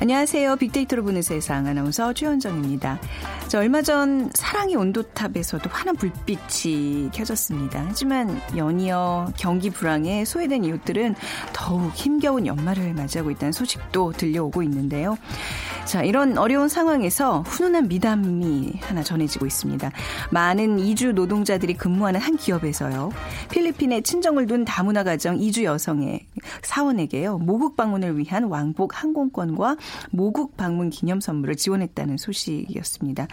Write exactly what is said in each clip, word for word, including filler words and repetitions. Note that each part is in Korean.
안녕하세요. 빅데이터로 보는 세상 아나운서 최현정입니다. 자, 얼마 전 사랑의 온도탑에서도 환한 불빛이 켜졌습니다. 하지만 연이어 경기 불황에 소외된 이웃들은 더욱 힘겨운 연말을 맞이하고 있다는 소식도 들려오고 있는데요. 자, 이런 어려운 상황에서 훈훈한 미담이 하나 전해지고 있습니다. 많은 이주 노동자들이 근무하는 한 기업에서요. 필리핀에 친정을 둔 다문화 가정 이주 여성의 사원에게요. 모국 방문을 위한 왕복 항공권과 모국 방문 기념 선물을 지원했다는 소식이었습니다.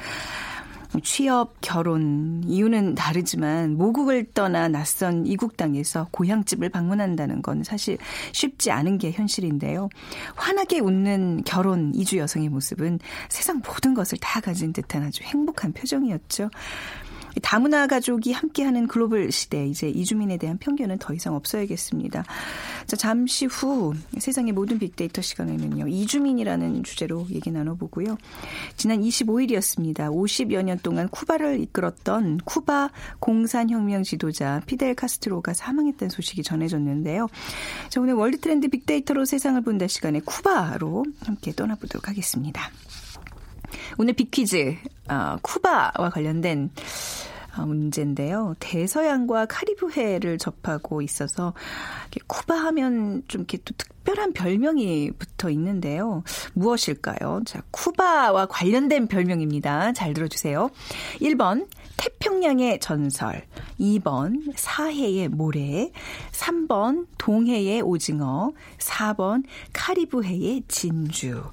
취업, 결혼, 이유는 다르지만 모국을 떠나 낯선 이국 땅에서 고향집을 방문한다는 건 사실 쉽지 않은 게 현실인데요. 환하게 웃는 결혼 이주 여성의 모습은 세상 모든 것을 다 가진 듯한 아주 행복한 표정이었죠. 다문화 가족이 함께하는 글로벌 시대, 이제 이주민에 대한 편견은 더 이상 없어야겠습니다. 자, 잠시 후 세상의 모든 빅데이터 시간에는요. 이주민이라는 주제로 얘기 나눠보고요. 지난 이십오일이었습니다. 오십여 년 동안 쿠바를 이끌었던 쿠바 공산혁명 지도자 피델 카스트로가 사망했다는 소식이 전해졌는데요. 자, 오늘 월드 트렌드 빅데이터로 세상을 본다 시간에 쿠바로 함께 떠나보도록 하겠습니다. 오늘 빅퀴즈, 어, 쿠바와 관련된 문제인데요. 대서양과 카리브해를 접하고 있어서 쿠바 하면 좀 이렇게 또 특별한 별명이 붙어 있는데요. 무엇일까요? 자, 쿠바와 관련된 별명입니다. 잘 들어주세요. 일 번 태평양의 전설, 이 번 사해의 모래, 삼 번 동해의 오징어, 사 번 카리브해의 진주.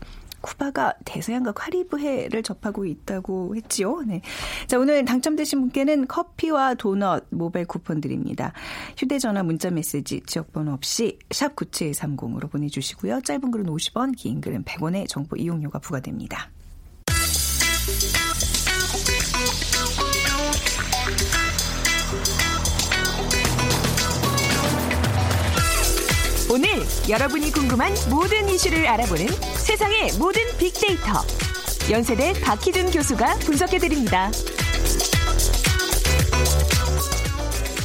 쿠바가 대서양과 카리브해를 접하고 있다고 했지요. 네. 자, 오늘 당첨되신 분께는 커피와 도넛 모바일 쿠폰 드립니다. 휴대전화 문자메시지 지역번호 없이 샵 구칠삼공으로 보내주시고요. 짧은 글은 오십 원, 긴 글은 백 원의 정보 이용료가 부과됩니다. 오늘 여러분이 궁금한 모든 이슈를 알아보는 세상의 모든 빅데이터. 연세대 박희준 교수가 분석해드립니다.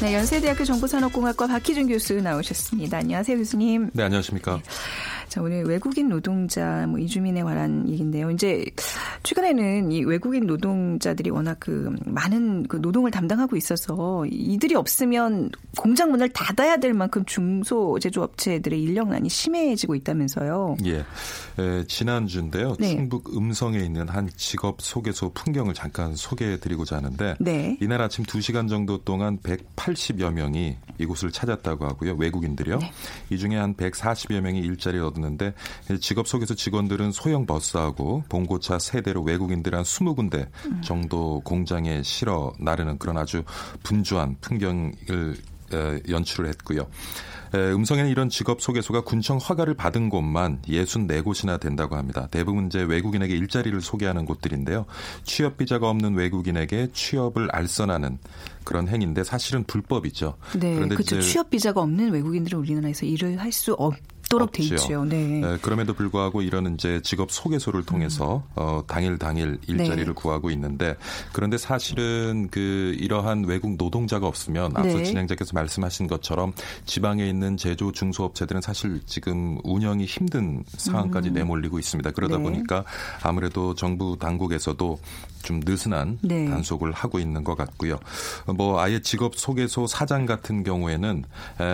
네, 연세대학교 정보산업공학과 박희준 교수 나오셨습니다. 안녕하세요, 교수님. 네, 안녕하십니까. 자, 오늘 외국인 노동자, 뭐 이주민에 관한 얘기인데요. 이제 최근에는 이 외국인 노동자들이 워낙 그 많은 그 노동을 담당하고 있어서 이들이 없으면 공장 문을 닫아야 될 만큼 중소 제조업체들의 인력난이 심해지고 있다면서요. 예, 에, 지난주인데요. 네. 충북 음성에 있는 한 직업 소개소 풍경을 잠깐 소개해드리고자 하는데 네. 이날 아침 두 시간 정도 동안 백팔십여 명이 이곳을 찾았다고 하고요. 외국인들이요. 네. 이 중에 한 백사십여 명이 일자리를 얻었는데 직업 소개소 직원들은 소형 버스하고 봉고차 세 대 외국인들 한 스무 군데 정도 공장에 실어 나르는 그런 아주 분주한 풍경을 연출을 했고요. 음성에는 이런 직업 소개소가 군청 허가를 받은 곳만 예순네 곳이나 된다고 합니다. 대부분 이제 외국인에게 일자리를 소개하는 곳들인데요. 취업 비자가 없는 외국인에게 취업을 알선하는 그런 행위인데 사실은 불법이죠. 네, 그런데 그렇죠. 이제 취업 비자가 없는 외국인들은 우리나라에서 일을 할 수 없. 있죠. 네. 그럼에도 불구하고 이런 이제 직업 소개소를 통해서 어, 당일 당일 일자리를 네. 구하고 있는데 그런데 사실은 그 이러한 외국 노동자가 없으면 앞서 네. 진행자께서 말씀하신 것처럼 지방에 있는 제조 중소업체들은 사실 지금 운영이 힘든 상황까지 음. 내몰리고 있습니다. 그러다 네. 보니까 아무래도 정부 당국에서도 좀 느슨한 네. 단속을 하고 있는 것 같고요. 뭐 아예 직업 소개소 사장 같은 경우에는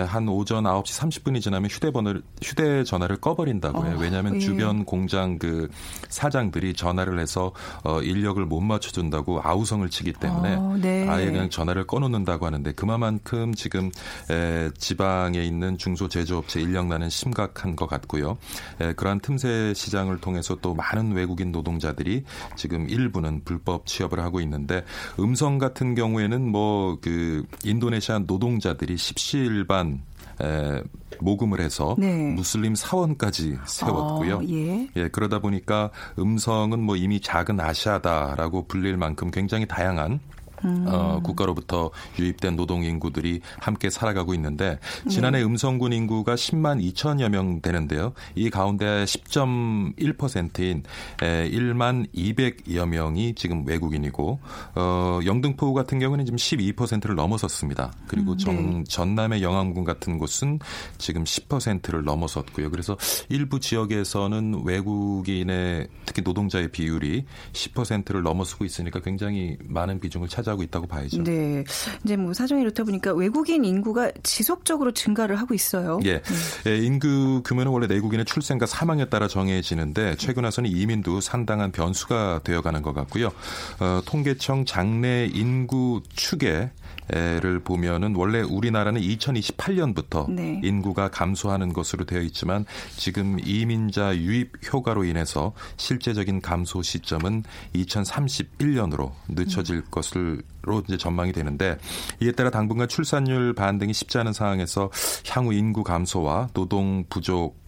한 오전 아홉 시 삼십 분이 지나면 휴대번호를 휴대전화를 꺼버린다고 해요. 왜냐하면 어, 예. 주변 공장 그 사장들이 전화를 해서 어, 인력을 못 맞춰준다고 아우성을 치기 때문에 어, 네. 아예 그냥 전화를 꺼놓는다고 하는데 그만큼 지금 에, 지방에 있는 있는 중소제조업체 인력난은 심각한 것 같고요. 예, 그러한 틈새 시장을 통해서 또 많은 외국인 노동자들이 지금 일부는 불법 취업을 하고 있는데, 음성 같은 경우에는 뭐 그 인도네시아 노동자들이 십시일반 에, 모금을 해서 네. 무슬림 사원까지 세웠고요. 어, 예. 예, 그러다 보니까 음성은 뭐 이미 작은 아시아다라고 불릴 만큼 굉장히 다양한 음. 어, 국가로부터 유입된 노동 인구들이 함께 살아가고 있는데, 지난해 음성군 인구가 십만 이천여 명 되는데요. 이 가운데 십 점 일 퍼센트인 일만 이백여 명이 지금 외국인이고, 어, 영등포 같은 경우는 지금 십이 퍼센트를 넘어섰습니다. 그리고 정, 음, 네. 전남의 영암군 같은 곳은 지금 십 퍼센트를 넘어섰고요. 그래서 일부 지역에서는 외국인의 특히 노동자의 비율이 십 퍼센트를 넘어서고 있으니까 굉장히 많은 비중을 차지합니다. 하고 있다고 봐야죠. 네, 이제 뭐 사정이 이렇다 보니까 외국인 인구가 지속적으로 증가를 하고 있어요. 예, 네. 인구 규모는 원래 내국인의 출생과 사망에 따라 정해지는데, 최근 와서는 이민도 상당한 변수가 되어가는 것 같고요. 어, 통계청 장래 인구 추계 를 보면은 원래 우리나라는 이천이십팔 년부터 네. 인구가 감소하는 것으로 되어 있지만, 지금 이민자 유입 효과로 인해서 실제적인 감소 시점은 이천삼십일 년으로 늦춰질 음. 것으로 이제 전망이 되는데, 이에 따라 당분간 출산율 반등이 쉽지 않은 상황에서 향후 인구 감소와 노동 부족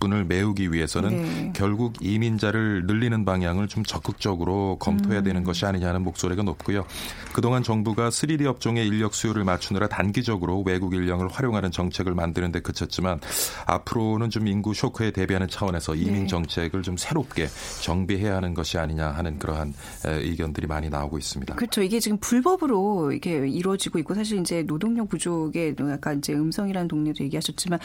분을 메우기 위해서는 네. 결국 이민자를 늘리는 방향을 좀 적극적으로 검토해야 되는 것이 아니냐는 목소리가 높고요. 그동안 정부가 쓰리디 업종의 인력 수요를 맞추느라 단기적으로 외국 인력을 활용하는 정책을 만드는 데 그쳤지만, 앞으로는 좀 인구 쇼크에 대비하는 차원에서 이민 정책을 좀 새롭게 정비해야 하는 것이 아니냐 하는 그러한 의견들이 많이 나오고 있습니다. 그렇죠. 이게 지금 불법으로 이게 이루어지고 있고, 사실 이제 노동력 부족에 아까 이제 음성이라는 동네도 얘기하셨지만,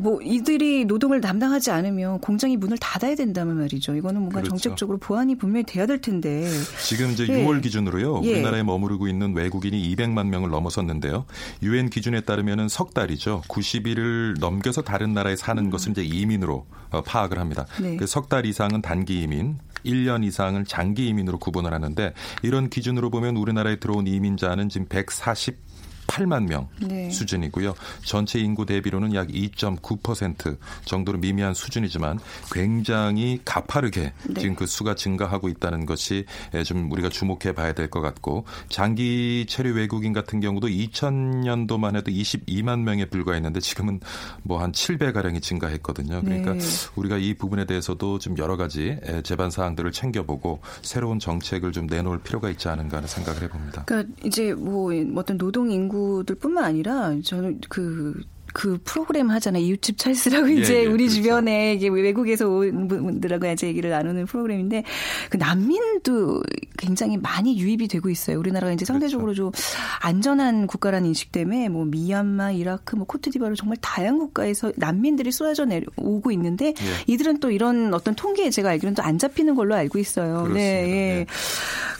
뭐 이들이 노동을 남 하지 않으면 공장이 문을 닫아야 된다면 말이죠. 이거는 뭔가 그렇죠. 정책적으로 보완이 분명히 돼야 될 텐데. 지금 이제 예. 유월 기준으로요. 우리나라에 예. 머무르고 있는 외국인이 이백만 명을 넘어섰는데요. 유엔 기준에 따르면은 석 달이죠. 구십 일을 넘겨서 다른 나라에 사는 음. 것을 이제 이민으로 파악을 합니다. 네. 그 석 달 이상은 단기 이민, 일 년 이상은 장기 이민으로 구분을 하는데, 이런 기준으로 보면 우리나라에 들어온 이민자는 지금 백사십팔만 명 네. 수준이고요. 전체 인구 대비로는 약 이 점 구 퍼센트 정도로 미미한 수준이지만, 굉장히 가파르게 네. 지금 그 수가 증가하고 있다는 것이 좀 우리가 주목해 봐야 될 것 같고, 장기 체류 외국인 같은 경우도 이천 년도만 해도 이십이만 명에 불과했는데 지금은 뭐 한 칠 배가량이 증가했거든요. 그러니까 네. 우리가 이 부분에 대해서도 좀 여러 가지 제반 사항들을 챙겨보고 새로운 정책을 좀 내놓을 필요가 있지 않은가 하는 생각을 해봅니다. 그러니까 이제 뭐 어떤 노동 인구 들뿐만 아니라, 저는 그, 그 프로그램 하잖아요. 이웃집 찰스라고 예, 이제 예, 우리 그렇죠. 주변에 이게 외국에서 온 분들하고 이제 얘기를 나누는 프로그램인데, 그 난민도 굉장히 많이 유입이 되고 있어요. 우리나라가 이제 상대적으로 그렇죠. 좀 안전한 국가라는 인식 때문에 뭐 미얀마, 이라크, 뭐 코트디부아르 정말 다양한 국가에서 난민들이 쏟아져 내려오고 있는데 예. 이들은 또 이런 어떤 통계에 제가 알기로는 또 안 잡히는 걸로 알고 있어요. 그렇습니다. 네. 예. 예.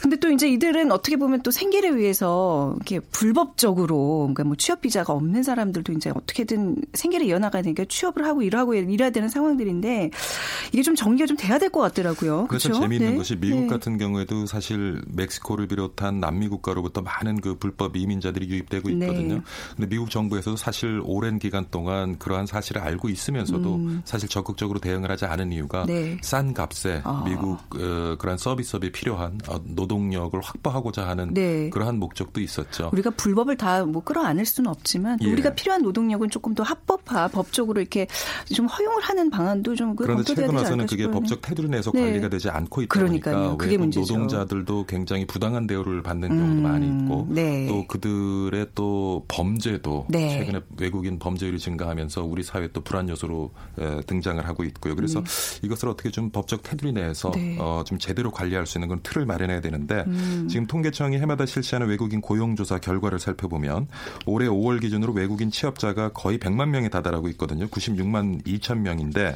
근데 또 이제 이들은 어떻게 보면 또 생계를 위해서 이렇게 불법적으로, 그러니까 뭐 취업 비자가 없는 사람들도 이제 어떻게든 생계를 이어나가야 되니까 취업을 하고 일하고 일해야 되는 상황들인데, 이게 좀 정리가 좀 돼야 될 것 같더라고요. 그래서 그렇죠? 재미있는 네. 것이 미국 네. 같은 경우에도 사실 멕시코를 비롯한 남미 국가로부터 많은 그 불법 이민자들이 유입되고 있거든요. 네. 근데 미국 정부에서도 사실 오랜 기간 동안 그러한 사실을 알고 있으면서도 음. 사실 적극적으로 대응을 하지 않은 이유가 네. 싼 값에 아. 미국 어, 그런 서비스업이 필요한 노동 노동력을 확보하고자 하는 네. 그러한 목적도 있었죠. 우리가 불법을 다 뭐 끌어안을 수는 없지만 예. 우리가 필요한 노동력은 조금 더 합법화, 법적으로 이렇게 좀 허용을 하는 방안도 좀 그런데 최근 와서는 그게 싶어요. 법적 테두리 내에서 네. 관리가 되지 않고 있다 보니까 그게 문제죠. 노동자들도 굉장히 부당한 대우를 받는 경우도 음, 많이 있고 네. 또 그들의 또 범죄도 네. 최근에 외국인 범죄율이 증가하면서 우리 사회 또 불안 요소로 등장을 하고 있고요. 그래서 음. 이것을 어떻게 좀 법적 테두리 내에서 네. 어, 좀 제대로 관리할 수 있는 그런 틀을 마련해야 되는. 인데 음. 지금 통계청이 해마다 실시하는 외국인 고용조사 결과를 살펴보면 올해 오월 기준으로 외국인 취업자가 거의 백만 명에 다달하고 있거든요. 구십육만 이천 명인데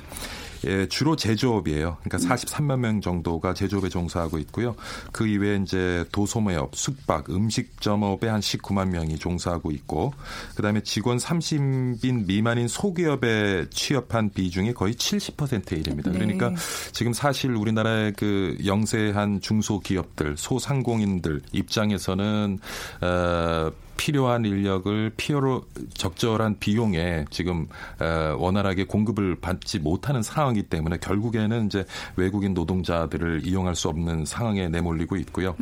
예, 주로 제조업이에요. 그러니까 사십삼만 명 정도가 제조업에 종사하고 있고요. 그 이외에 이제 도소매업, 숙박, 음식점업에 한 십구만 명이 종사하고 있고, 그다음에 직원 삼십 인 미만인 소기업에 취업한 비중이 거의 칠십 퍼센트에 이릅니다. 네. 그러니까 지금 사실 우리나라의 그 영세한 중소기업들, 소상공인들 입장에서는 어, 필요한 인력을 필요로 적절한 비용에 지금 원활하게 공급을 받지 못하는 상황이기 때문에 결국에는 이제 외국인 노동자들을 이용할 수 없는 상황에 내몰리고 있고요.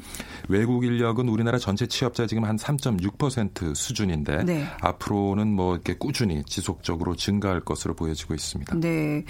외국 인력은 우리나라 전체 취업자 지금 한 삼 점 육 퍼센트 수준인데 네. 앞으로는 뭐 이렇게 꾸준히 지속적으로 증가할 것으로 보여지고 있습니다. 네.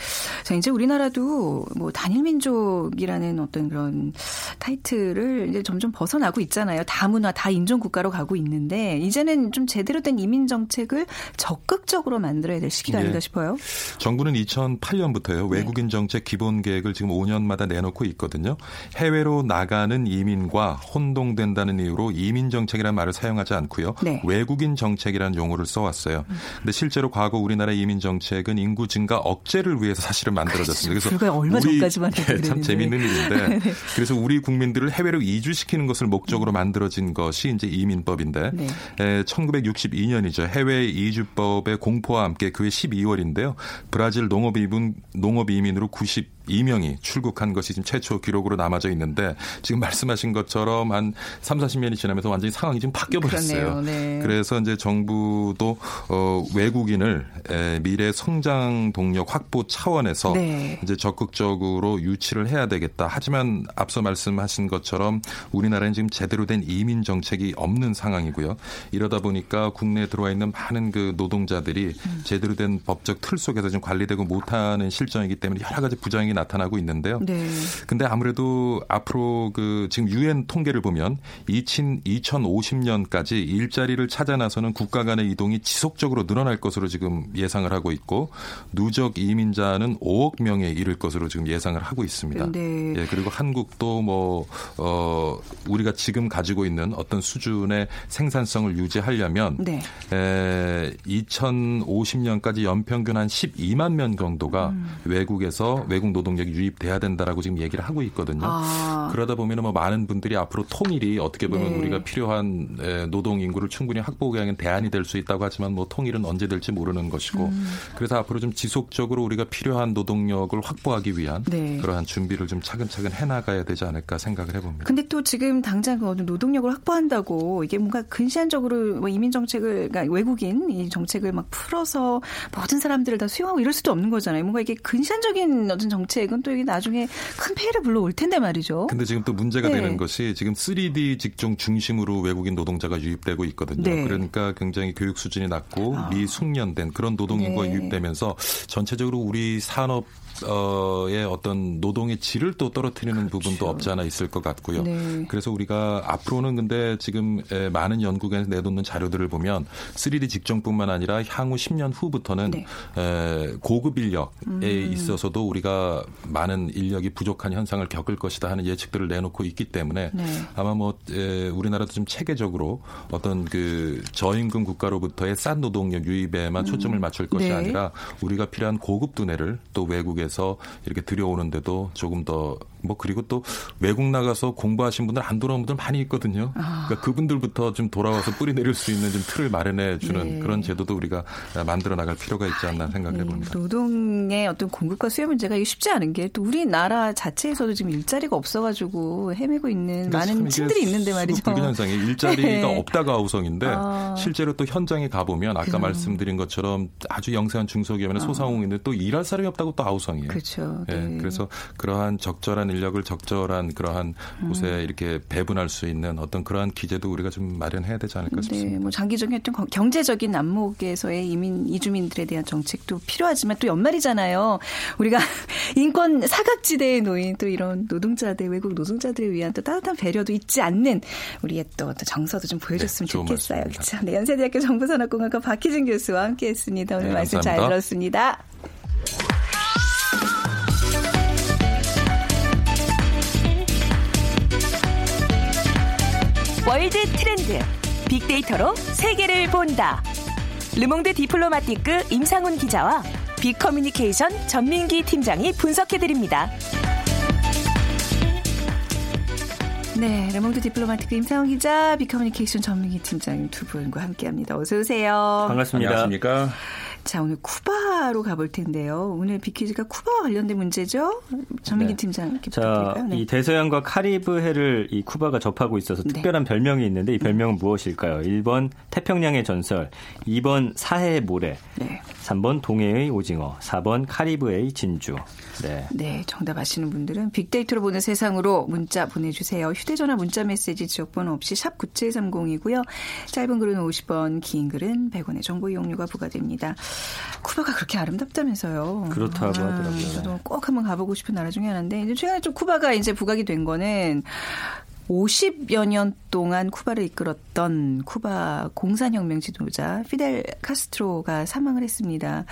자, 이제 우리나라도 뭐 단일 민족이라는 어떤 그런 타이틀을 이제 점점 벗어나고 있잖아요. 다문화, 다인종 국가로 가고 있는데 이제는 좀 제대로 된 이민 정책을 적극적으로 만들어야 될 시기가 네. 아닌가 싶어요. 정부는 이천팔 년부터요. 외국인 정책 기본 계획을 지금 오 년마다 내놓고 있거든요. 해외로 나가는 이민과 혼동된다는 이유로 이민 정책이라는 말을 사용하지 않고요. 네. 외국인 정책이라는 용어를 써왔어요. 그런데 실제로 과거 우리나라 이민 정책은 인구 증가 억제를 위해서 사실은 만들어졌습니다. 그래서 불과 얼마 전까지만 해도 그랬는데. 참 재미있는 일인데. 네. 그래서 우리 국민들을 해외로 이주시키는 것을 목적으로 만들어진 것이 이제 이민법인데 네. 에, 천구백육십이 년이죠. 해외 이주법의 공포와 함께 그해 십이월인데요. 브라질 농업 이민, 농업 이민으로 구십이 명이 출국한 것이 지금 최초 기록으로 남아져 있는데 지금 말씀하신 것처럼 한 삼사십 년이 지나면서 완전히 상황이 지금 바뀌어버렸어요. 네. 그래서 이제 정부도 어, 외국인을 에, 미래 성장 동력 확보 차원에서 네. 이제 적극적으로 유치를 해야 되겠다. 하지만 앞서 말씀하신 것처럼 우리나라는 지금 제대로 된 이민 정책이 없는 상황이고요. 이러다 보니까 국내에 들어와 있는 많은 그 노동자들이 음. 제대로 된 법적 틀 속에서 지금 관리되고 못하는 실정이기 때문에 여러 가지 부작용이 나타나고 있는데요. 네. 근데 아무래도 앞으로 그 지금 유엔 통계를 보면 이천오십 년까지 일자리를 찾아 나서는 국가 간의 이동이 지속적으로 늘어날 것으로 지금 예상을 하고 있고 누적 이민자는 오억 명에 이를 것으로 지금 예상을 하고 있습니다. 네. 예, 그리고 한국도 뭐 어, 우리가 지금 가지고 있는 어떤 수준의 생산성을 유지하려면 네. 에, 이천오십 년까지 연평균 한 십이만 명 정도가 음. 외국에서 외국 노동력이 유입돼야 된다라고 지금 얘기를 하고 있거든요. 아. 그러다 보면 뭐 많은 분들이 앞으로 통일이 어떻게 보면 네. 우리가 필요한 노동 인구를 충분히 확보하기 위한 대안이 될 수 있다고 하지만 뭐 통일은 언제 될지 모르는 것이고 음. 그래서 앞으로 좀 지속적으로 우리가 필요한 노동력을 확보하기 위한 네. 그러한 준비를 좀 차근차근 해나가야 되지 않을까 생각을 해봅니다. 근데 또 지금 당장 노동력을 확보한다고 이게 뭔가 근시안적으로 뭐 이민 정책을 그러니까 외국인 이 정책을 막 풀어서 모든 사람들을 다 수용하고 이럴 수도 없는 거잖아요. 뭔가 이게 근시안적인 어떤 정책은 또 이게 나중에 큰 폐해를 불러올 텐데 말이죠. 근데 지금 또 문제가 네. 되는 것이 지금 쓰리디 직종 중심으로 외국인 노동자가 유입되고 있거든요. 네. 그러니까 굉장히 교육 수준이 낮고 아. 미숙련된 그런 노동인구가 네. 유입되면서 전체적으로 우리 산업 어의 어떤 노동의 질을 또 떨어뜨리는 그렇죠. 부분도 없지 않아 있을 것 같고요. 네. 그래서 우리가 앞으로는 근데 지금 많은 연구에서 내놓는 자료들을 보면 쓰리디 직종뿐만 아니라 향후 십 년 후부터는 네. 고급 인력에 음. 있어서도 우리가 많은 인력이 부족한 현상을 겪을 것이다 하는 예측들을 내놓고 있기 때문에 네. 아마 뭐 우리나라도 좀 체계적으로 어떤 그 저임금 국가로부터의 싼 노동력 유입에만 음. 초점을 맞출 것이 네. 아니라 우리가 필요한 고급 두뇌를 또 외국에 해서 이렇게 들여오는데도 조금 더 뭐 그리고 또 외국 나가서 공부하신 분들 안 돌아온 분들 많이 있거든요. 아. 그러니까 그분들부터 좀 돌아와서 뿌리 내릴 수 있는 좀 틀을 마련해 주는 네. 그런 제도도 우리가 만들어 나갈 필요가 있지 않나 생각해 봅니다. 네. 노동의 어떤 공급과 수요 문제가 쉽지 않은 게 또 우리나라 자체에서도 지금 일자리가 없어가지고 헤매고 있는 그러니까 많은 층들이 있는데 말이죠. 불균형상에 일자리가 네. 없다가 아우성인데 아. 실제로 또 현장에 가보면 아까 그럼. 말씀드린 것처럼 아주 영세한 중소기업이나 소상공인들 또 일할 사람이 없다고 또 아우성이에요. 그렇죠. 네. 네. 그래서 그러한 적절한 인력을 적절한 그러한 곳에 음. 이렇게 배분할 수 있는 어떤 그러한 기제도 우리가 좀 마련해야 되지 않을까 싶습니다. 네, 뭐 장기적인 어떤 경제적인 안목에서의 이민 이주민들에 대한 정책도 필요하지만 또 연말이잖아요. 우리가 인권 사각지대에 놓인 또 이런 노동자들 외국 노동자들을 위한 또 따뜻한 배려도 잊지 않는 우리의 또 어떤 정서도 좀 보여줬으면 네, 좋겠어요. 그렇죠? 네, 연세대학교 정보산업공학과 박희준 교수와 함께했습니다. 오늘 네, 말씀 감사합니다. 잘 들었습니다. 월드 트렌드, 빅데이터로 세계를 본다. 르몽드 디플로마티크 임상훈 기자와 빅커뮤니케이션 전민기 팀장이 분석해드립니다. 네, 르몽드 디플로마티크 임상훈 기자, 빅커뮤니케이션 전민기 팀장 두 분과 함께합니다. 어서 오세요. 반갑습니다. 안녕하십니까? 자, 오늘 쿠바로 가볼 텐데요. 오늘 빅퀴즈가 쿠바와 관련된 문제죠? 전민기 네. 팀장 이렇게 부탁드릴까요? 네. 이 대서양과 카리브해를 이 쿠바가 접하고 있어서 네. 특별한 별명이 있는데 이 별명은 무엇일까요? 일 번 태평양의 전설, 이 번 사해의 모래, 네. 삼 번 동해의 오징어, 사 번 카리브해의 진주. 네. 네, 정답 아시는 분들은 빅데이터로 보는 세상으로 문자 보내주세요. 휴대전화 문자메시지 지역번호 없이 샵 구칠삼공이고요. 짧은 글은 오십 원, 긴 글은 백 원의 정보 이용료가 부과됩니다. 쿠바가 그렇게 아름답다면서요. 그렇다고 아, 하더라고요. 저도 꼭 한번 가보고 싶은 나라 중에 하나인데 이제 최근에 좀 쿠바가 이제 부각이 된 거는 오십여 년 동안 쿠바를 이끌었던 쿠바 공산혁명 지도자 피델 카스트로가 사망을 했습니다.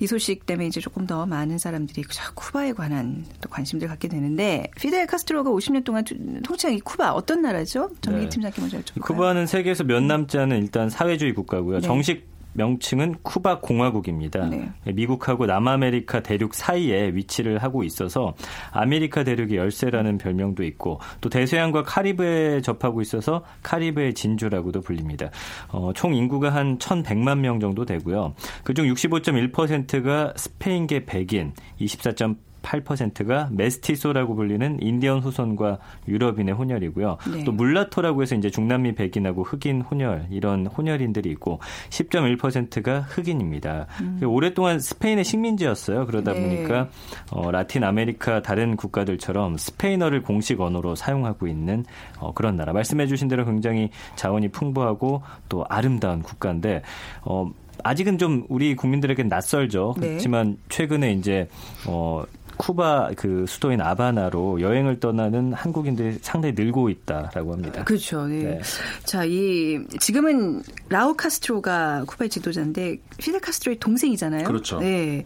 이 소식 때문에 이제 조금 더 많은 사람들이 쿠바에 관한 또 관심들 갖게 되는데 피델 카스트로가 오십 년 동안 통치한 이 쿠바 어떤 나라죠? 전민기 네. 팀장님 먼저 여쭤볼까요? 쿠바는 세계에서 몇 남지 않은 일단 사회주의 국가고요. 네. 정식 명칭은 쿠바 공화국입니다. 네. 미국하고 남아메리카 대륙 사이에 위치를 하고 있어서 아메리카 대륙의 열쇠라는 별명도 있고 또 대서양과 카리브해에 접하고 있어서 카리브해 진주라고도 불립니다. 어, 총 인구가 한 천백만 명 정도 되고요. 그중 육십오 점 일 퍼센트가 스페인계 백인, 이십사 점 팔 퍼센트가 메스티소라고 불리는 인디언 후손과 유럽인의 혼혈이고요. 네. 또 물라토라고 해서 이제 중남미 백인하고 흑인 혼혈 이런 혼혈인들이 있고 십 점 일 퍼센트가 흑인입니다. 음. 오랫동안 스페인의 식민지였어요. 그러다 네. 보니까 어, 라틴 아메리카 다른 국가들처럼 스페인어를 공식 언어로 사용하고 있는 어, 그런 나라. 말씀해 주신 대로 굉장히 자원이 풍부하고 또 아름다운 국가인데 어, 아직은 좀 우리 국민들에게는 낯설죠. 네. 그렇지만 최근에 이제 어, 쿠바 그 수도인 아바나로 여행을 떠나는 한국인들이 상당히 늘고 있다라고 합니다. 그렇죠. 네. 네. 자, 이 지금은 라울 카스트로가 쿠바의 지도자인데 피델 카스트로의 동생이잖아요. 그렇죠. 네.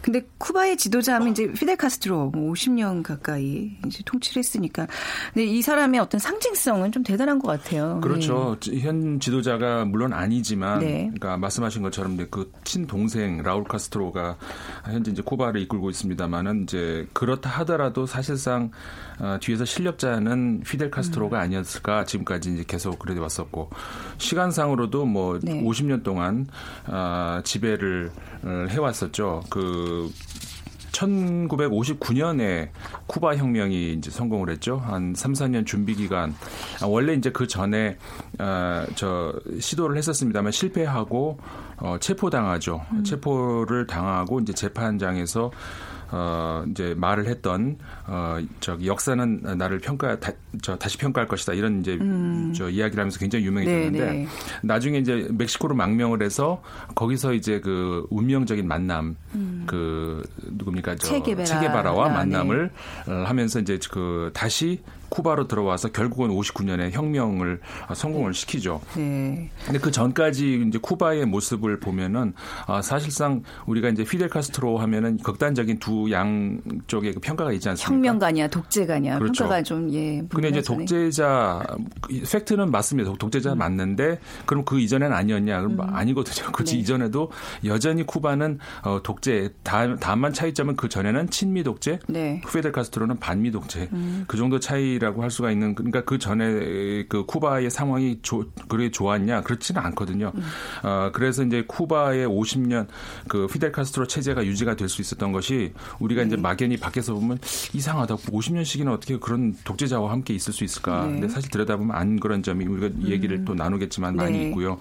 근데 쿠바의 지도자하면 이제 피델 카스트로 오십 년 가까이 이제 통치를 했으니까 근데 이 사람의 어떤 상징성은 좀 대단한 것 같아요. 그렇죠. 네. 현 지도자가 물론 아니지만 네. 그러니까 말씀하신 것처럼 그 친동생 라울 카스트로가 현재 이제 쿠바를 이끌고 있습니다만은 이제 그렇다 하더라도 사실상 어, 뒤에서 실력자는 피델 카스트로가 아니었을까 지금까지 이제 계속 그래도 왔었고 시간상으로도 뭐 네. 오십 년 동안 어, 지배를 해왔었죠. 그 천구백오십구 년에 쿠바 혁명이 이제 성공을 했죠. 한 삼, 사 년 준비 기간. 원래 이제 그 전에 어, 저 시도를 했었습니다만 실패하고 어, 체포당하죠. 음. 체포를 당하고 이제 재판장에서 어, 이제 말을 했던, 어, 저기, 역사는 나를 평가, 다, 저, 다시 평가할 것이다. 이런 이제, 음. 저, 이야기를 하면서 굉장히 유명해졌는데, 네네. 나중에 이제 멕시코로 망명을 해서 거기서 이제 그 운명적인 만남, 음. 그, 누굽니까? 저, 체게바라. 체게바라와 아, 만남을 네. 하면서 이제 그, 다시 쿠바로 들어와서 결국은 오십구 년에 혁명을 성공을 시키죠. 네. 근데 그 전까지 이제 쿠바의 모습을 보면은 아, 사실상 우리가 이제 피델 카스트로 하면은 극단적인 두 양쪽의 그 평가가 있지 않습니까? 혁명가냐, 독재가냐. 그렇죠. 평가가 좀 예. 근데 이제 독재자 팩트는 맞습니다. 독재자 음. 맞는데 그럼 그 이전엔 아니었냐? 그럼 음. 아니거든요. 그 네. 이전에도 여전히 쿠바는 어, 독재. 다, 다만 차이점은 그 전에는 친미 독재, 네. 피델 카스트로는 반미 독재. 음. 그 정도 차이. 라고 할 수가 있는 그러니까 그 전에 그 쿠바의 상황이 조, 그렇게 좋았냐 그렇지는 않거든요. 음. 어, 그래서 이제 쿠바의 오십 년 그 피델 카스트로 체제가 유지가 될 수 있었던 것이 우리가 네. 이제 막연히 밖에서 보면 이상하다. 오십 년씩이나 어떻게 그런 독재자와 함께 있을 수 있을까? 네. 근데 사실 들여다보면 안 그런 점이 우리가 음. 얘기를 또 나누겠지만 많이 네. 있고요.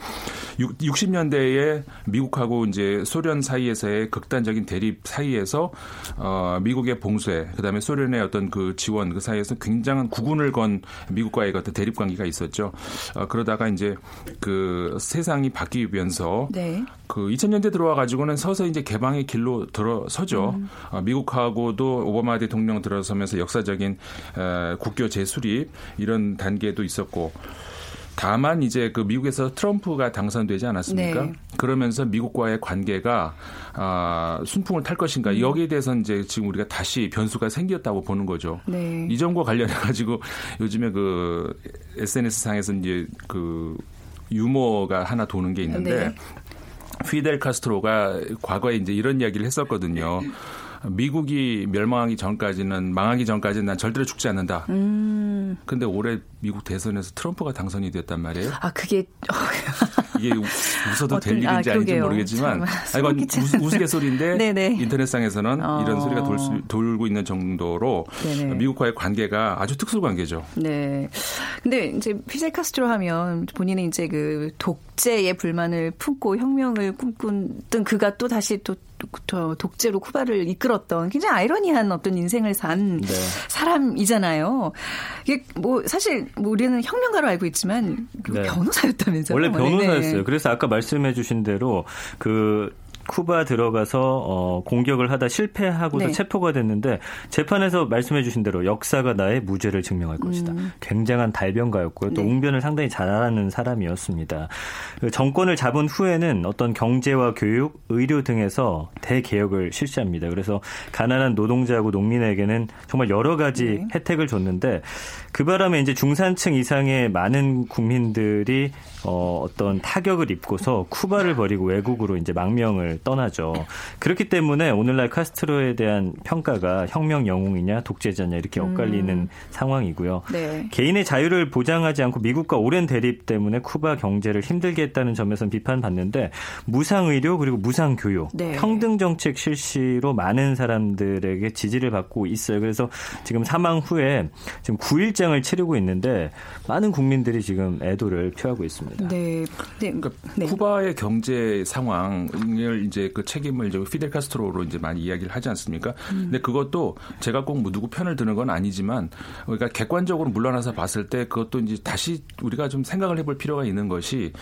육십 년대에 미국하고 이제 소련 사이에서의 극단적인 대립 사이에서 어, 미국의 봉쇄, 그다음에 소련의 어떤 그 지원 그 사이에서 굉장한 구군을 건 미국과의 어떤 대립 관계가 있었죠. 어, 그러다가 이제 그 세상이 바뀌면서 네. 그 이천 년대 들어와 가지고는 서서히 이제 개방의 길로 들어서죠. 음. 어, 미국하고도 오바마 대통령 들어서면서 역사적인 에, 국교 재수립 이런 단계도 있었고. 다만 이제 그 미국에서 트럼프가 당선되지 않았습니까? 네. 그러면서 미국과의 관계가 아, 순풍을 탈 것인가 음. 여기에 대해서 이제 지금 우리가 다시 변수가 생겼다고 보는 거죠. 네. 이 점과 관련해 가지고 요즘에 그 에스엔에스 상에서 이제 그 유머가 하나 도는 게 있는데 네. 피델 카스트로가 과거에 이제 이런 이야기를 했었거든요. 미국이 멸망하기 전까지는 망하기 전까지는 난 절대로 죽지 않는다. 음. 음. 근데 올해 미국 대선에서 트럼프가 당선이 됐단 말이에요. 아, 그게 이게 웃어도 어떤, 될 일인지 아, 아닌지 모르겠지만 아, 이건 우스갯소리인데 인터넷상에서는 어. 이런 소리가 돌 수, 돌고 있는 정도로 네네. 미국과의 관계가 아주 특수 관계죠. 네. 근데 이제 피델 카스트로 하면 본인은 이제 그 독재의 불만을 품고 혁명을 꿈꾼 그가 또 다시 또 독재로 쿠바를 이끌었던 굉장히 아이러니한 어떤 인생을 산 네. 사람이잖아요. 이게 뭐 사실 뭐 우리는 혁명가로 알고 있지만 네. 변호사였다면서요. 원래 변호사였어요. 네. 그래서 아까 말씀해 주신 대로 그 쿠바 들어가서 어, 공격을 하다 실패하고서 네. 체포가 됐는데 재판에서 말씀해 주신 대로 역사가 나의 무죄를 증명할 것이다. 음. 굉장한 달변가였고요. 또 네. 웅변을 상당히 잘하는 사람이었습니다. 정권을 잡은 후에는 어떤 경제와 교육, 의료 등에서 대개혁을 실시합니다. 그래서 가난한 노동자하고 농민에게는 정말 여러 가지 네. 혜택을 줬는데 그 바람에 이제 중산층 이상의 많은 국민들이 어, 어떤 타격을 입고서 쿠바를 버리고 외국으로 이제 망명을 떠나죠. 그렇기 때문에 오늘날 카스트로에 대한 평가가 혁명 영웅이냐 독재자냐 이렇게 엇갈리는 음. 상황이고요. 네. 개인의 자유를 보장하지 않고 미국과 오랜 대립 때문에 쿠바 경제를 힘들게 했다는 점에서는 비판받는데 무상의료 그리고 무상교육 네. 평등정책 실시로 많은 사람들에게 지지를 받고 있어요. 그래서 지금 사망 후에 지금 구일장을 치르고 있는데 많은 국민들이 지금 애도를 표하고 있습니다. 네. 네. 그러니까 네. 쿠바의 경제 상황을 이제 그 책임을 이제 피델 카스트로로 이제 많이 이야기를 하지 않습니까? 음. 근데 그것도 제가 꼭 누구 편을 드는 건 아니지만 그러니까 객관적으로 물러나서 봤을 때 그것도 이제 다시 우리가 좀 생각을 해볼 필요가 있는 것이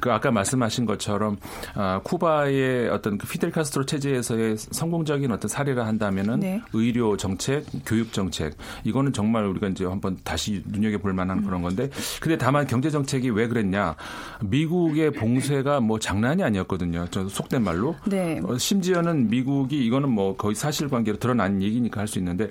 그 아까 말씀하신 것처럼 아, 쿠바의 어떤 그 피델 카스트로 체제에서의 성공적인 어떤 사례라 한다면은 네. 의료 정책, 교육 정책 이거는 정말 우리가 이제 한번 다시 눈여겨볼 만한 음. 그런 건데 근데 다만 경제 정책이 왜 그랬냐? 미국의 봉쇄가 뭐 장난이 아니었거든요. 저 속된 말로. 네. 어, 심지어는 미국이 이거는 뭐 거의 사실관계로 드러난 얘기니까 할 수 있는데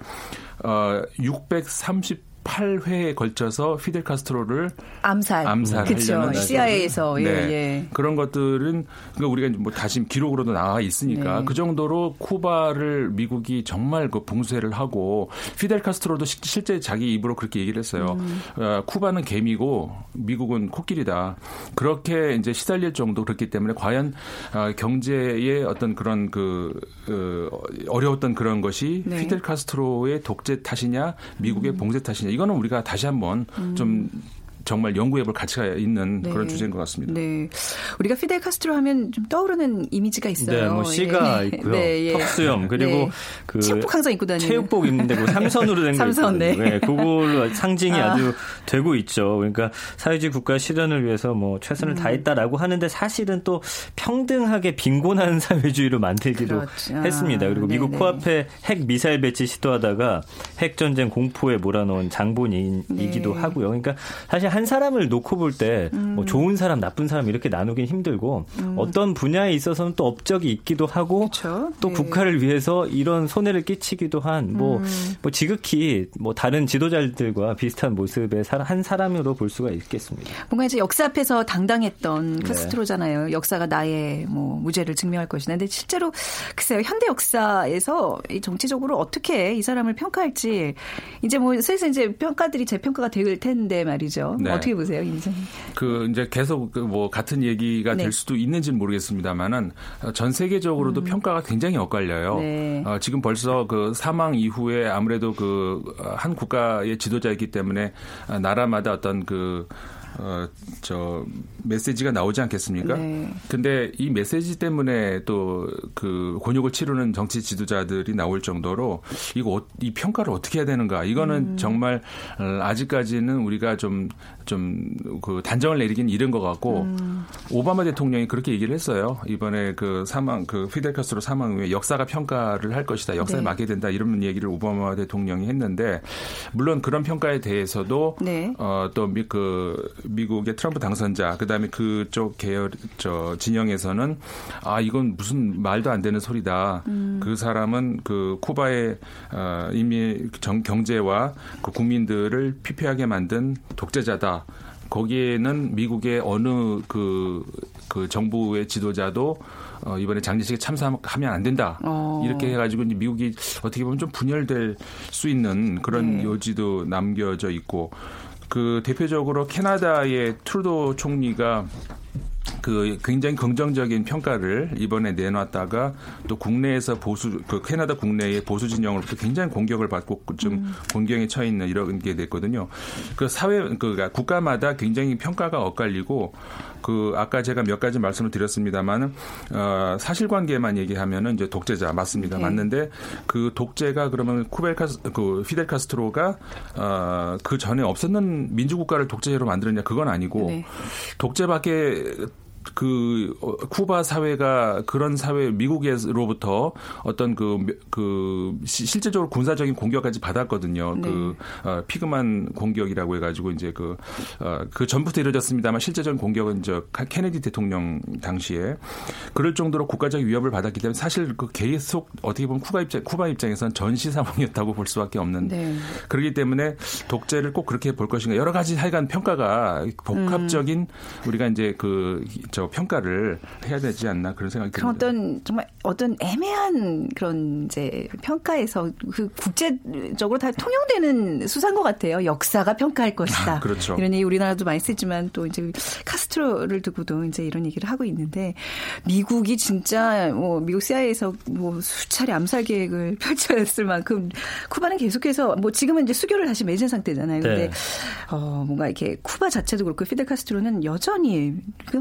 어, 육백삼십팔 회에 걸쳐서 피델 카스트로를 암살, 암살하려는 씨아이에이에서 네. 예, 예. 그런 것들은 그러니까 우리가 뭐 다시 기록으로도 나와 있으니까 네. 그 정도로 쿠바를 미국이 정말 그 봉쇄를 하고 피델 카스트로도 시, 실제 자기 입으로 그렇게 얘기를 했어요. 음. 어, 쿠바는 개미고 미국은 코끼리다. 그렇게 이제 시달릴 정도 그렇기 때문에 과연 어, 경제의 어떤 그런 그 어, 어려웠던 그런 것이 네. 피델 카스트로의 독재 탓이냐, 미국의 음. 봉쇄 탓이냐. 이거는 우리가 다시 한번 음. 좀 정말 연구해볼 가치가 있는 네. 그런 주제인 것 같습니다. 네, 우리가 피델 카스트로 하면 좀 떠오르는 이미지가 있어요. 네, 뭐 씨가 예. 있고요, 네, 예. 턱수염 그리고 네. 그 체육복 항상 입고 다니는 체육복 입는데 그 삼선으로 된 삼선, 거 있거든요. 네, 네 그걸로 상징이 아. 아주 되고 있죠. 그러니까 사회주의 국가 실현을 위해서 뭐 최선을 음. 다했다라고 하는데 사실은 또 평등하게 빈곤한 사회주의로 만들기도 그렇죠. 했습니다. 그리고 미국 네네. 코앞에 핵 미사일 배치 시도하다가 핵 전쟁 공포에 몰아넣은 장본인이기도 네. 하고요. 그러니까 사실 한 사람을 놓고 볼 때 음. 뭐 좋은 사람, 나쁜 사람 이렇게 나누긴 힘들고 음. 어떤 분야에 있어서는 또 업적이 있기도 하고 그쵸? 또 네. 국가를 위해서 이런 손해를 끼치기도 한 뭐 음. 뭐 지극히 뭐 다른 지도자들과 비슷한 모습의 한 사람으로 볼 수가 있겠습니다. 뭔가 이제 역사 앞에서 당당했던 카스트로잖아요. 네. 역사가 나의 뭐 무죄를 증명할 것이다. 근데 실제로 글쎄요 현대 역사에서 이 정치적으로 어떻게 이 사람을 평가할지 이제 뭐 슬슬 이제 평가들이 재평가가 될 텐데 말이죠. 네. 어떻게 보세요, 임선님? 그 이제 계속 그 뭐 같은 얘기가 네. 될 수도 있는지는 모르겠습니다만은 전 세계적으로도 음. 평가가 굉장히 엇갈려요. 네. 어, 지금 벌써 그 사망 이후에 아무래도 그 한 국가의 지도자이기 때문에 나라마다 어떤 그 어, 저 메시지가 나오지 않겠습니까? 네. 근데 이 메시지 때문에 또 그 곤욕을 치르는 정치 지도자들이 나올 정도로 이거 이 평가를 어떻게 해야 되는가? 이거는 음. 정말 아직까지는 우리가 좀 좀 그 단정을 내리긴 이른 것 같고 음. 오바마 대통령이 그렇게 얘기를 했어요. 이번에 그 사망 그 피델 카스트로 사망 후에 역사가 평가를 할 것이다. 역사에 네. 맡게 된다. 이런 얘기를 오바마 대통령이 했는데 물론 그런 평가에 대해서도 네. 어, 또 그 미국의 트럼프 당선자 그다음에 그쪽 계열 저 진영에서는 아 이건 무슨 말도 안 되는 소리다. 음. 그 사람은 그 쿠바의 어, 이미 정, 경제와 그 국민들을 피폐하게 만든 독재자다. 거기에는 미국의 어느 그 그 정부의 지도자도 어, 이번에 장례식에 참석하면 안 된다. 어. 이렇게 해가지고 이제 미국이 어떻게 보면 좀 분열될 수 있는 그런 네. 요지도 남겨져 있고 그 대표적으로 캐나다의 트루도 총리가 그 굉장히 긍정적인 평가를 이번에 내놨다가 또 국내에서 보수 그 캐나다 국내의 보수 진영으로부터 굉장히 공격을 받고 좀 음. 곤경에 처해 있는 이런 게 됐거든요. 그 사회 그 국가마다 굉장히 평가가 엇갈리고 그 아까 제가 몇 가지 말씀을 드렸습니다만은 어, 사실관계만 얘기하면은 이제 독재자 맞습니다. 네. 맞는데 그 독재가 그러면 쿠벨카스 그 피델 카스트로가 어, 그 전에 없었는 민주국가를 독재로 만들었냐 그건 아니고 네. 독재밖에 그 쿠바 사회가 그런 사회 미국으로부터 어떤 그, 그 실제적으로 군사적인 공격까지 받았거든요. 네. 그 어, 피그만 공격이라고 해가지고 이제 그, 어, 그 전부터 이루어졌습니다만 실제적인 공격은 저 케네디 대통령 당시에 그럴 정도로 국가적 위협을 받았기 때문에 사실 그 계속 어떻게 보면 쿠바 입장 쿠바 입장에선 전시 상황이었다고 볼 수밖에 없는. 네. 그렇기 때문에 독재를 꼭 그렇게 볼 것인가 여러 가지 하여간 평가가 복합적인 음. 우리가 이제 그 저 평가를 해야 되지 않나 그런 생각이 듭니다. 어떤 정말 어떤 애매한 그런 이제 평가에서 그 국제적으로 다 통용되는 수사인 것 같아요. 역사가 평가할 것이다. 아, 그렇죠. 이런 얘기 우리나라도 많이 쓰지만 또 이제 카스트로를 두고도 이제 이런 얘기를 하고 있는데 미국이 진짜 뭐 미국 씨아이에이에서 뭐 수차례 암살 계획을 펼쳤을 만큼 쿠바는 계속해서 뭐 지금은 이제 수교를 다시 맺은 상태잖아요. 그런데 네. 어, 뭔가 이렇게 쿠바 자체도 그렇고 피델 카스트로는 여전히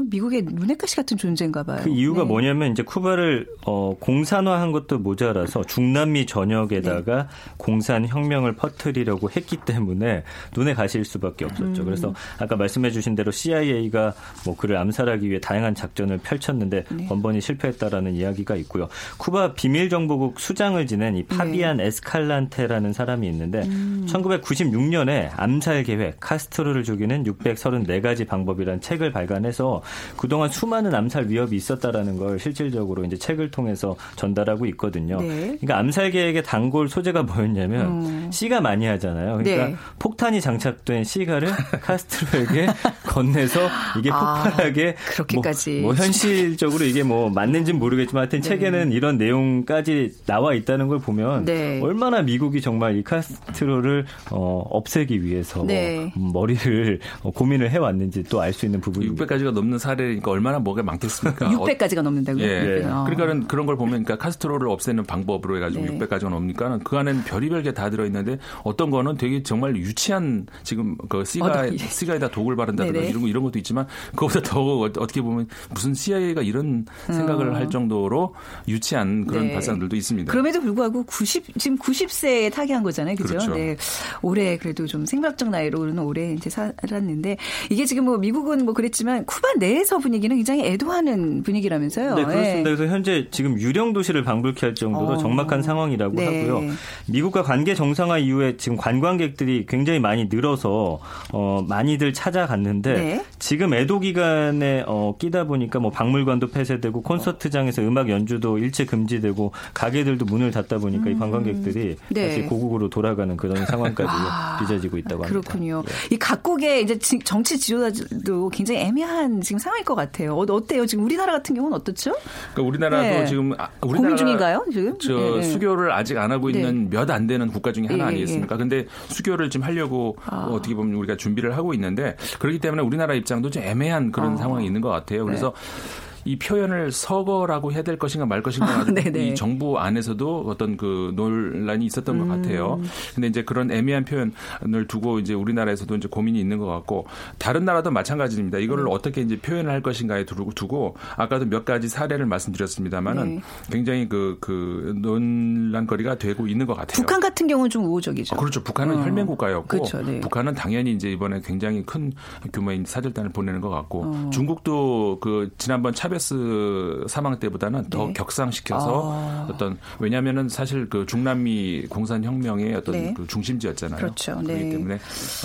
미국의 루네카시 같은 존재인가 봐요. 그 이유가 네. 뭐냐면 이제 쿠바를 어, 공산화한 것도 모자라서 중남미 전역에다가 네. 공산 혁명을 퍼뜨리려고 했기 때문에 눈에 가실 수밖에 없었죠. 음. 그래서 아까 말씀해 주신 대로 씨아이에이가 뭐 그를 암살하기 위해 다양한 작전을 펼쳤는데 네. 번번이 실패했다라는 이야기가 있고요. 쿠바 비밀정보국 수장을 지낸 이 파비안 네. 에스칼란테라는 사람이 있는데 음. 천구백구십육 년에 암살 계획 카스트로를 죽이는 육백삼십사 가지 방법이라는 책을 발간해서 그동안 수많은 암살 위협이 있었다라는 걸 실질적으로 이제 책을 통해서 전달하고 있거든요. 네. 그러니까 암살 계획의 단골 소재가 뭐였냐면 어. 시가 많이 하잖아요. 그러니까 네. 폭탄이 장착된 시가를 카스트로에게 건네서 이게 폭발하게 아, 그렇게까지 뭐, 뭐 현실적으로 이게 뭐 맞는지는 모르겠지만 하여튼 네. 책에는 이런 내용까지 나와 있다는 걸 보면 네. 얼마나 미국이 정말 이 카스트로를 어, 없애기 위해서 네. 머리를 어, 고민을 해왔는지 또 알 수 있는 부분입니다. 육백 가지가 넘는 사례니까 얼마나 뭐가 많겠습니까? 육백 가지가 넘는다고요? 예. 예. 어. 그러니까 그런 걸 보면 그러니까 카스트로를 없애는 방법으로 해가지고 네. 육백 가지가 넘으니까 그 안에는 별의별 게 다 들어있는데 어떤 거는 되게 정말 유치한 지금 그 씨가, 예. 씨가에다 독을 바른다든지 이런, 이런 것도 있지만 그것보다 더 어떻게 보면 무슨 씨아이에이가 이런 음. 생각을 할 정도로 유치한 그런 네. 발상들도 있습니다. 그럼에도 불구하고 구십, 지금 구십 세에 타계한 거잖아요. 그죠? 그렇죠. 네. 올해 그래도 좀 생물학적 나이로는 올해 이제 살았는데 이게 지금 뭐 미국은 뭐 그랬지만 쿠바 내에서 분위기는 굉장히 애도하는 분위기라면서요. 네, 그렇습니다. 네. 그래서 현재 지금 유령 도시를 방불케 할 정도로 어. 적막한 상황이라고 네. 하고요. 미국과 관계 정상화 이후에 지금 관광객들이 굉장히 많이 늘어서 어, 많이들 찾아갔는데 네. 지금 애도 기간에 어, 끼다 보니까 뭐 박물관도 폐쇄되고 콘서트장에서 음악 연주도 일체 금지되고 가게들도 문을 닫다 보니까 음. 이 관광객들이 네. 다시 고국으로 돌아가는 그런 상황까지 아. 빚어지고 있다고 합니다. 그렇군요. 예. 이 각국의 이제 정치 지도자도 굉장히 애매한 지금 상황일 것 같아요. 어때요? 지금 우리나라 같은 경우는 어떻죠? 그러니까 우리나라도 네. 지금 우리나라 고민 중인가요? 지금 저 네. 수교를 아직 안 하고 있는 네. 몇 안 되는 국가 중에 하나 네. 아니겠습니까? 그런데 네. 수교를 지금 하려고 아. 어떻게 보면 우리가 준비를 하고 있는데 그렇기 때문에 우리나라 입장도 좀 애매한 그런 아. 상황이 있는 것 같아요. 그래서 네. 이 표현을 서거라고 해야 될 것인가 말 것인가 아, 이 정부 안에서도 어떤 그 논란이 있었던 음. 것 같아요. 근데 이제 그런 애매한 표현을 두고 이제 우리나라에서도 이제 고민이 있는 것 같고 다른 나라도 마찬가지입니다. 이거를 음. 어떻게 이제 표현을 할 것인가에 두고 아까도 몇 가지 사례를 말씀드렸습니다만은 네. 굉장히 그, 그 논란거리가 되고 있는 것 같아요. 북한 같은 경우는 좀 우호적이죠. 아, 그렇죠. 북한은 어. 혈맹국가였고 그렇죠. 네. 북한은 당연히 이제 이번에 굉장히 큰 규모의 사절단을 보내는 것 같고 어. 중국도 그 지난번 차별 차베스 사망 때보다는 더 네. 격상시켜서 아. 어떤 왜냐하면은 사실 그 중남미 공산혁명의 어떤 네. 그 중심지였잖아요. 그렇죠. 그렇기 네. 때문에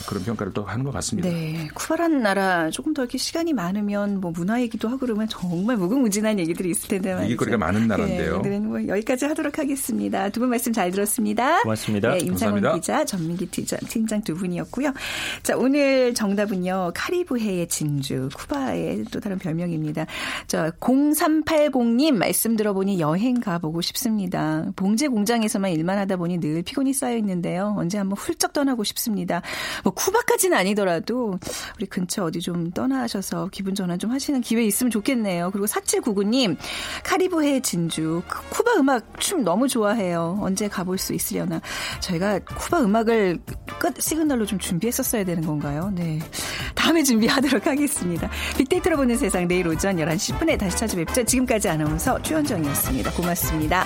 그런 평가를 또 하는 것 같습니다. 네, 쿠바라는 나라 조금 더 이렇게 시간이 많으면 뭐 문화 얘기도 하고 그러면 정말 무궁무진한 얘기들이 있을 텐데 말이죠. 얘기거리가 많은 나라인데요. 네, 뭐 여기까지 하도록 하겠습니다. 두 분 말씀 잘 들었습니다. 고맙습니다. 네, 임상훈 기자, 전민기 팀장 두 분이었고요. 자, 오늘 정답은요. 카리브해의 진주, 쿠바의 또 다른 별명입니다. 자, 공삼팔공님 말씀 들어보니 여행 가보고 싶습니다. 봉제 공장에서만 일만 하다 보니 늘 피곤이 쌓여 있는데요. 언제 한번 훌쩍 떠나고 싶습니다. 뭐 쿠바까지는 아니더라도 우리 근처 어디 좀 떠나셔서 기분 전환 좀 하시는 기회 있으면 좋겠네요. 그리고 사칠구구님 카리브해의 진주, 쿠바 음악 춤 너무 좋아해요. 언제 가볼 수 있으려나. 저희가 쿠바 음악을 끝 시그널로 좀 준비했었어야 되는 건가요? 네, 다음에 준비하도록 하겠습니다. 빅데이터로 보는 세상 내일 오전 열한 시 십 분에 다시 찾아뵙죠. 지금까지 아나운서 최현정이었습니다. 고맙습니다.